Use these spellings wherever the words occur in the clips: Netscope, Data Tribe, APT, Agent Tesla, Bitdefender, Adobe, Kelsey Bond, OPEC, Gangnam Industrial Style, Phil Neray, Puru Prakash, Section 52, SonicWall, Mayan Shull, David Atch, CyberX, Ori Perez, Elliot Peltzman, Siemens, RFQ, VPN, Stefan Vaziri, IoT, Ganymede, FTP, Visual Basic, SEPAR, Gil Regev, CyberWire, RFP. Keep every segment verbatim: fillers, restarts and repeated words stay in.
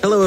Hello,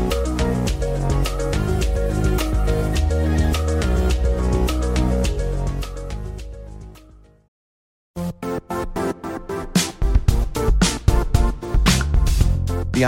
The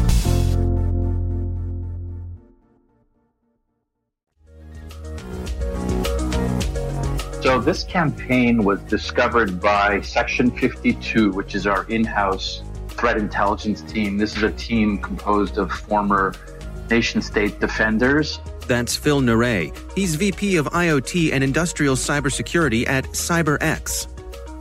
So this campaign was discovered by Section fifty-two, which is our in-house threat intelligence team. This is a team composed of former nation-state defenders. That's Phil Neray. He's V P of I O T and Industrial Cybersecurity at CyberX.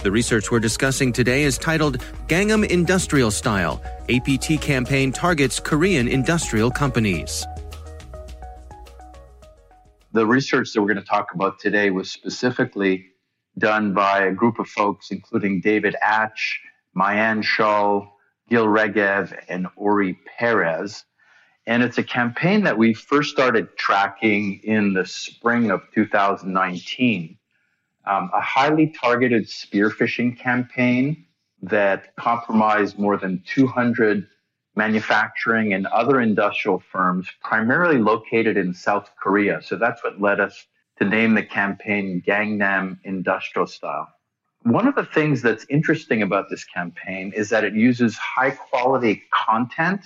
The research we're discussing today is titled Gangnam Industrial Style. A P T campaign targets Korean industrial companies. The research that we're going to talk about today was specifically done by a group of folks, including David Atch, Mayan Shull, Gil Regev, and Ori Perez. And it's a campaign that we first started tracking in the spring of two thousand nineteen, um, a highly targeted spear phishing campaign that compromised more than two hundred manufacturing and other industrial firms primarily located in South Korea. So that's what led us to name the campaign Gangnam Industrial Style. One of the things that's interesting about this campaign is that it uses high quality content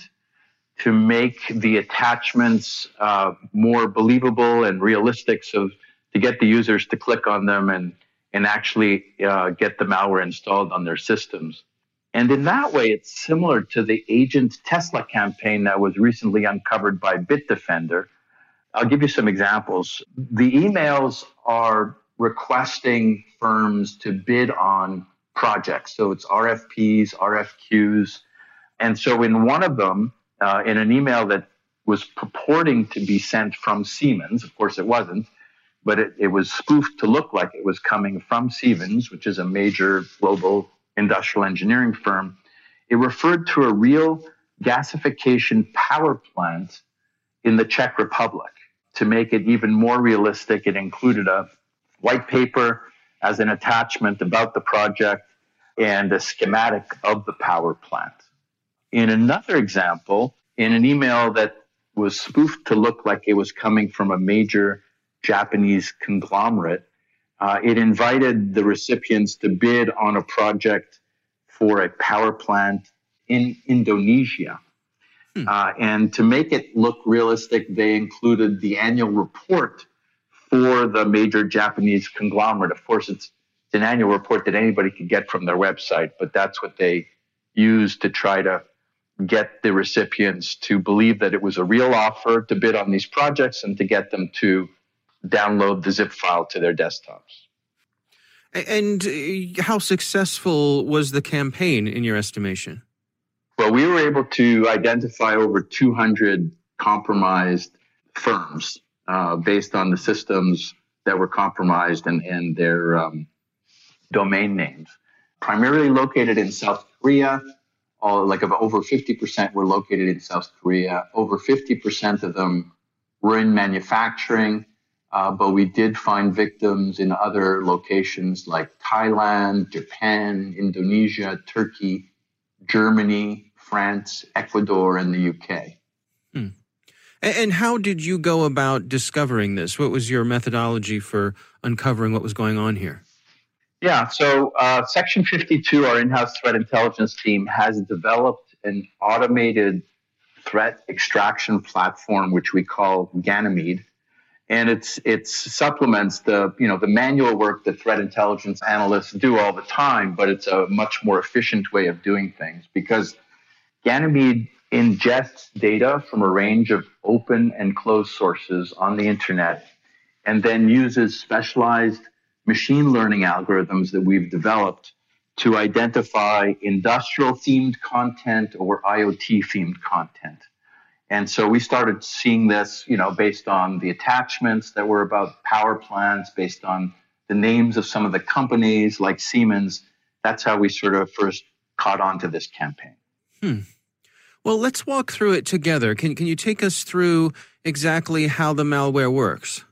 to make the attachments uh, more believable and realistic, so to get the users to click on them and, and actually uh, get the malware installed on their systems. And in that way, it's similar to the Agent Tesla campaign that was recently uncovered by Bitdefender. I'll give you some examples. The emails are requesting firms to bid on projects. So it's R F Ps, R F Qs. And so in one of them, uh, in an email that was purporting to be sent from Siemens, of course it wasn't, but it, it was spoofed to look like it was coming from Siemens, which is a major global industrial engineering firm, it referred to a real gasification power plant in the Czech Republic. To make it even more realistic, it included a white paper as an attachment about the project and a schematic of the power plant. In another example, in an email that was spoofed to look like it was coming from a major Japanese conglomerate, Uh, it invited the recipients to bid on a project for a power plant in Indonesia. Hmm. Uh, and to make it look realistic, they included the annual report for the major Japanese conglomerate. Of course, it's, it's an annual report that anybody could get from their website, but that's what they used to try to get the recipients to believe that it was a real offer to bid on these projects and to get them to download the zip file to their desktops. And how successful was the campaign in your estimation? Well, we were able to identify over two hundred compromised firms uh, based on the systems that were compromised and, and their um, domain names. Primarily located in South Korea, all, like over fifty percent were located in South Korea. Over fifty percent of them were in manufacturing, uh, but we did find victims in other locations like Thailand, Japan, Indonesia, Turkey, Germany, France, Ecuador, and the U K. Hmm. And how did you go about discovering this? What was your methodology for uncovering what was going on here? Yeah, so uh, Section fifty-two, our in-house threat intelligence team, has developed an automated threat extraction platform, which we call Ganymede, and it's it's supplements the you know the manual work that threat intelligence analysts do all the time, but it's a much more efficient way of doing things because Ganymede ingests data from a range of open and closed sources on the internet, and then uses specialized machine learning algorithms that we've developed to identify industrial-themed content or I O T-themed content. And so we started seeing this, you know, based on the attachments that were about power plants, based on the names of some of the companies like Siemens. That's how we sort of first caught on to this campaign. Hmm. Well, let's walk through it together. Can, can you take us through exactly how the malware works?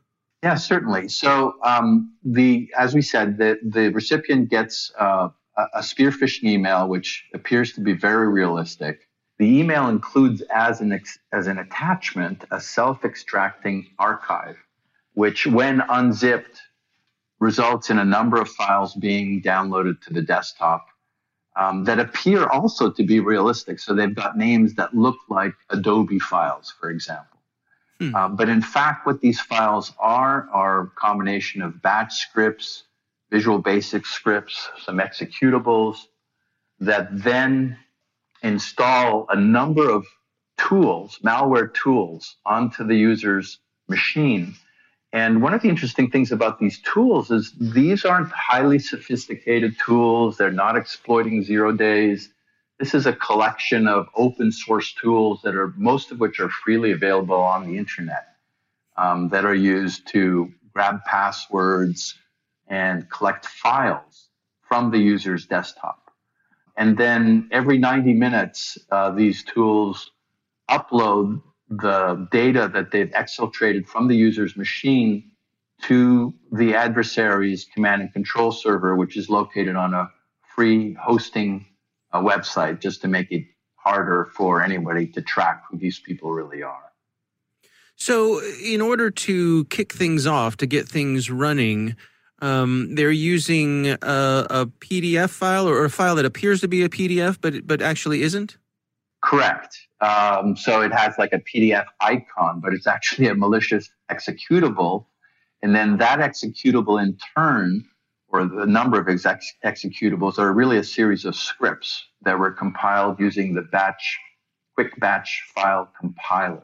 Yeah, certainly. So um, the as we said, the, the recipient gets uh, a spear phishing email, which appears to be very realistic. The email includes as an ex, as an attachment a self-extracting archive, which when unzipped results in a number of files being downloaded to the desktop um, that appear also to be realistic. So they've got names that look like Adobe files, for example. Uh, but in fact, what these files are are a combination of batch scripts, Visual Basic scripts, some executables that then install a number of tools, malware tools, onto the user's machine. And one of the interesting things about these tools is these aren't highly sophisticated tools. They're not exploiting zero days. This is a collection of open source tools that are most of which are freely available on the internet um, that are used to grab passwords and collect files from the user's desktop. And then every ninety minutes, uh, these tools upload the data that they've exfiltrated from the user's machine to the adversary's command and control server, which is located on a free hosting a website, just to make it harder for anybody to track who these people really are. So in order to kick things off, to get things running, um, they're using a, a P D F file or a file that appears to be a P D F, but but actually isn't? Correct. Um, so it has like a P D F icon, but it's actually a malicious executable. And then that executable in turn, or the number of ex- executables, are really a series of scripts that were compiled using the batch, quick batch file compiler.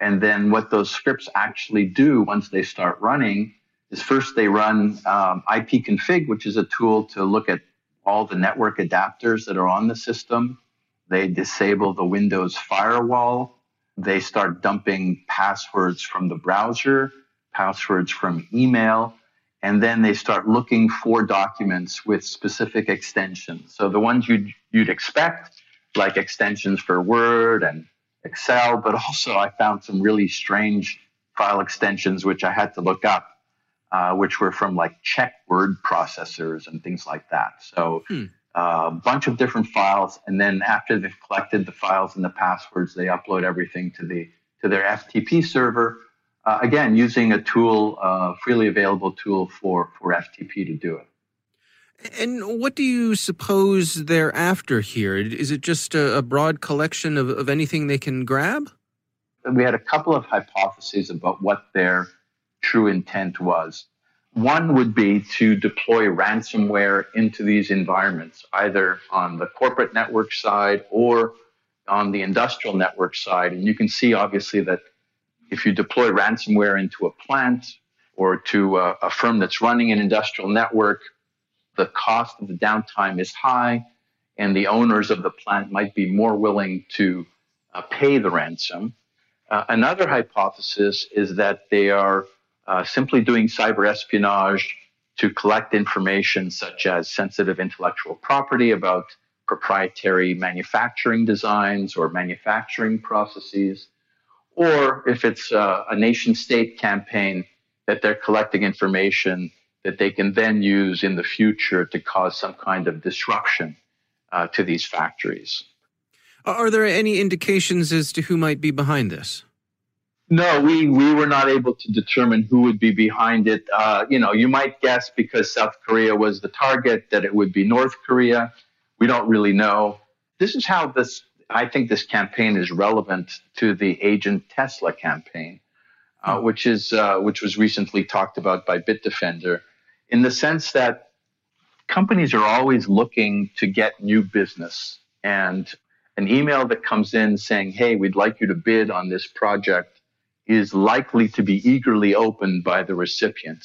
And then what those scripts actually do once they start running is first they run um, I P config, which is a tool to look at all the network adapters that are on the system. They disable the Windows firewall. They start dumping passwords from the browser, passwords from email, and then they start looking for documents with specific extensions. So the ones you'd, you'd expect, like extensions for Word and Excel, but also I found some really strange file extensions, which I had to look up, uh, which were from like Czech word processors and things like that. So hmm. uh, a bunch of different files. And then after they've collected the files and the passwords, they upload everything to the to their F T P server. Uh, again, using a tool, uh, freely available tool for, for F T P to do it. And what do you suppose they're after here? Is it just a, a broad collection of, of anything they can grab? We had a couple of hypotheses about what their true intent was. One would be to deploy ransomware into these environments, either on the corporate network side or on the industrial network side. And you can see, obviously, that if you deploy ransomware into a plant or to a, a firm that's running an industrial network, the cost of the downtime is high, and the owners of the plant might be more willing to uh, pay the ransom. Uh, another hypothesis is that they are uh, simply doing cyber espionage to collect information such as sensitive intellectual property about proprietary manufacturing designs or manufacturing processes, or if it's a, a nation state campaign, that they're collecting information that they can then use in the future to cause some kind of disruption Uh, to these factories. Are there any indications as to who might be behind this? No, we, we were not able to determine who would be behind it. Uh, you know, you might guess because South Korea was the target that it would be North Korea. We don't really know. This is how this, I think this campaign is relevant to the Agent Tesla campaign, uh, mm-hmm. which is, uh, which was recently talked about by Bitdefender, in the sense that companies are always looking to get new business, and an email that comes in saying, hey, we'd like you to bid on this project is likely to be eagerly opened by the recipient.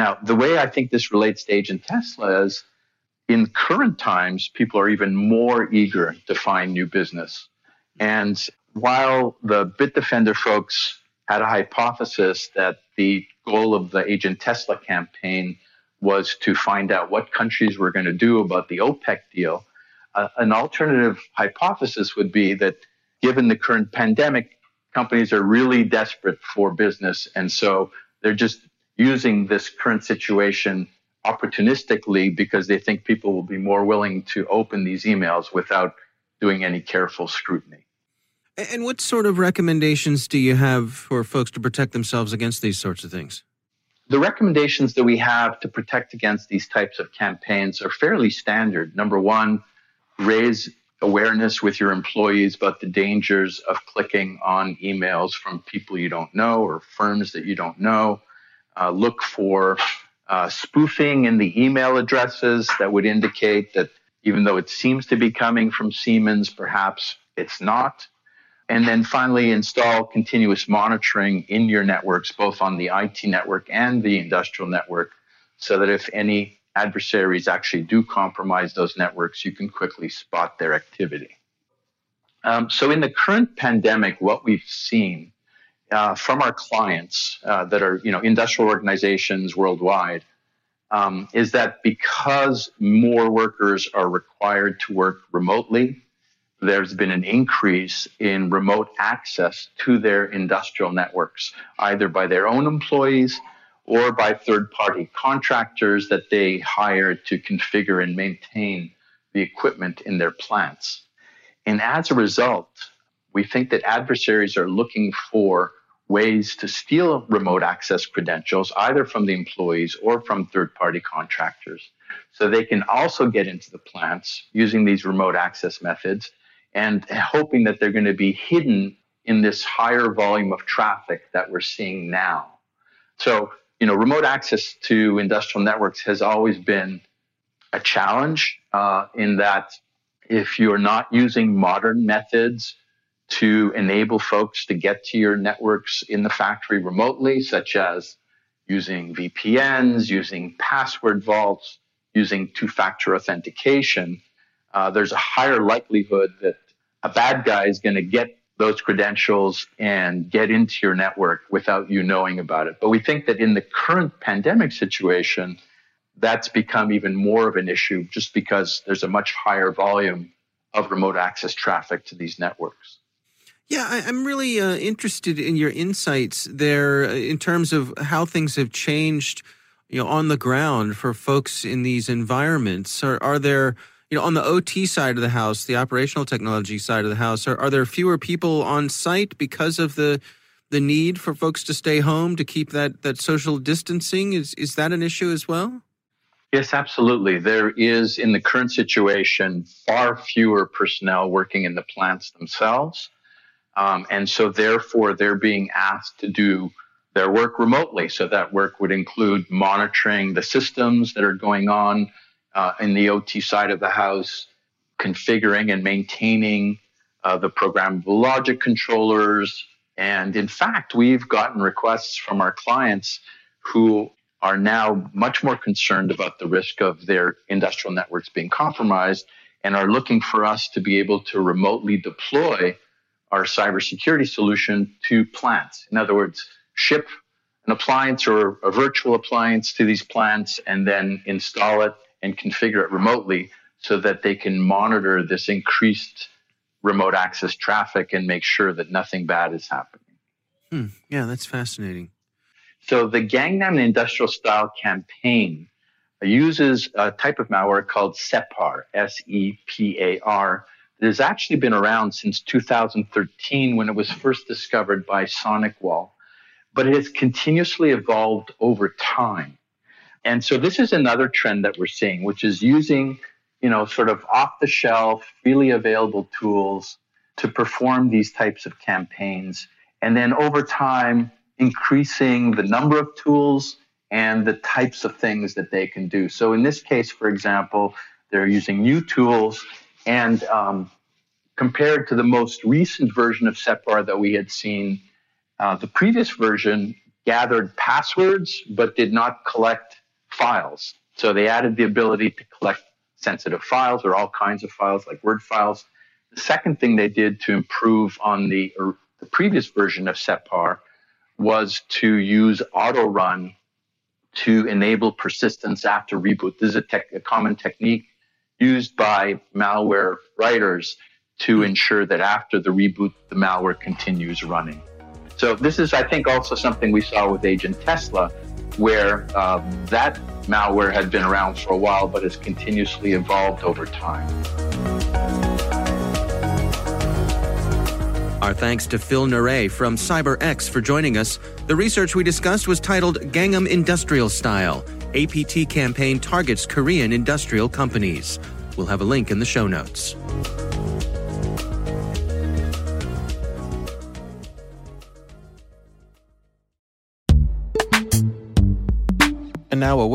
Now, the way I think this relates to Agent Tesla is in current times, people are even more eager to find new business. And while the Bitdefender folks had a hypothesis that the goal of the Agent Tesla campaign was to find out what countries were going to do about the OPEC deal, uh, an alternative hypothesis would be that given the current pandemic, companies are really desperate for business. And so they're just using this current situation opportunistically because they think people will be more willing to open these emails without doing any careful scrutiny. And what sort of recommendations do you have for folks to protect themselves against these sorts of things? The recommendations that we have to protect against these types of campaigns are fairly standard. Number one, raise awareness with your employees about the dangers of clicking on emails from people you don't know or firms that you don't know. Uh, look for uh, spoofing in the email addresses that would indicate that even though it seems to be coming from Siemens, perhaps it's not. And then finally, install continuous monitoring in your networks, both on the I T network and the industrial network, so that if any adversaries actually do compromise those networks, you can quickly spot their activity. Um, so in the current pandemic, what we've seen uh, from our clients uh, that are, you know, industrial organizations worldwide um, is that because more workers are required to work remotely, there's been an increase in remote access to their industrial networks, either by their own employees or by third-party contractors that they hire to configure and maintain the equipment in their plants. And as a result, we think that adversaries are looking for ways to steal remote access credentials, either from the employees or from third-party contractors, so they can also get into the plants using these remote access methods, and hoping that they're going to be hidden in this higher volume of traffic that we're seeing now. So, you know, remote access to industrial networks has always been a challenge uh, in that if you're not using modern methods to enable folks to get to your networks in the factory remotely, such as using V P Ns, using password vaults, using two-factor authentication, Uh, there's a higher likelihood that a bad guy is going to get those credentials and get into your network without you knowing about it. But we think that in the current pandemic situation, that's become even more of an issue just because there's a much higher volume of remote access traffic to these networks. Yeah, I, I'm really uh, interested in your insights there in terms of how things have changed, you know, on the ground for folks in these environments. Are, are there... You know, on the O T side of the house, the operational technology side of the house, are, are there fewer people on site because of the the need for folks to stay home to keep that that social distancing? Is is that an issue as well? Yes, absolutely. There is, in the current situation, far fewer personnel working in the plants themselves. Um, and so therefore, they're being asked to do their work remotely. So that work would include monitoring the systems that are going on Uh, in the O T side of the house, configuring and maintaining uh, the programmable logic controllers. And in fact, we've gotten requests from our clients who are now much more concerned about the risk of their industrial networks being compromised and are looking for us to be able to remotely deploy our cybersecurity solution to plants. In other words, ship an appliance or a virtual appliance to these plants and then install it and configure it remotely so that they can monitor this increased remote access traffic and make sure that nothing bad is happening. Hmm. Yeah, that's fascinating. So the Gangnam Industrial Style campaign uses a type of malware called SEPAR, S E P A R, that has actually been around since two thousand thirteen when it was first discovered by SonicWall, but it has continuously evolved over time. And so this is another trend that we're seeing, which is using, you know, sort of off-the-shelf, freely available tools to perform these types of campaigns. And then over time, increasing the number of tools and the types of things that they can do. So in this case, for example, they're using new tools. And um, compared to the most recent version of SEPAR that we had seen, uh, the previous version gathered passwords but did not collect files. So they added the ability to collect sensitive files or all kinds of files like Word files. The second thing they did to improve on the, or the previous version of SEPAR was to use auto-run to enable persistence after reboot. This is a, tech, a common technique used by malware writers to ensure that after the reboot, the malware continues running. So this is, I think, also something we saw with Agent Tesla, where uh, that malware had been around for a while, but has continuously evolved over time. Our thanks to Phil Neray from CyberX for joining us. The research we discussed was titled Gangnam Industrial Style, A P T Campaign Targets Korean Industrial Companies. We'll have a link in the show notes. And now a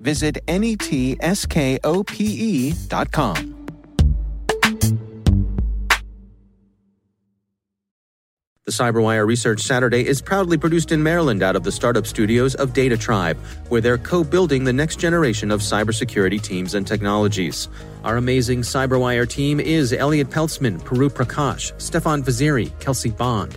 visit N E T S K O P E dot com. The CyberWire Research Saturday is proudly produced in Maryland out of the startup studios of Data Tribe, where they're co-building the next generation of cybersecurity teams and technologies. Our amazing CyberWire team is Elliot Peltzman, Puru Prakash, Stefan Vaziri, Kelsey Bond,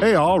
Hey all,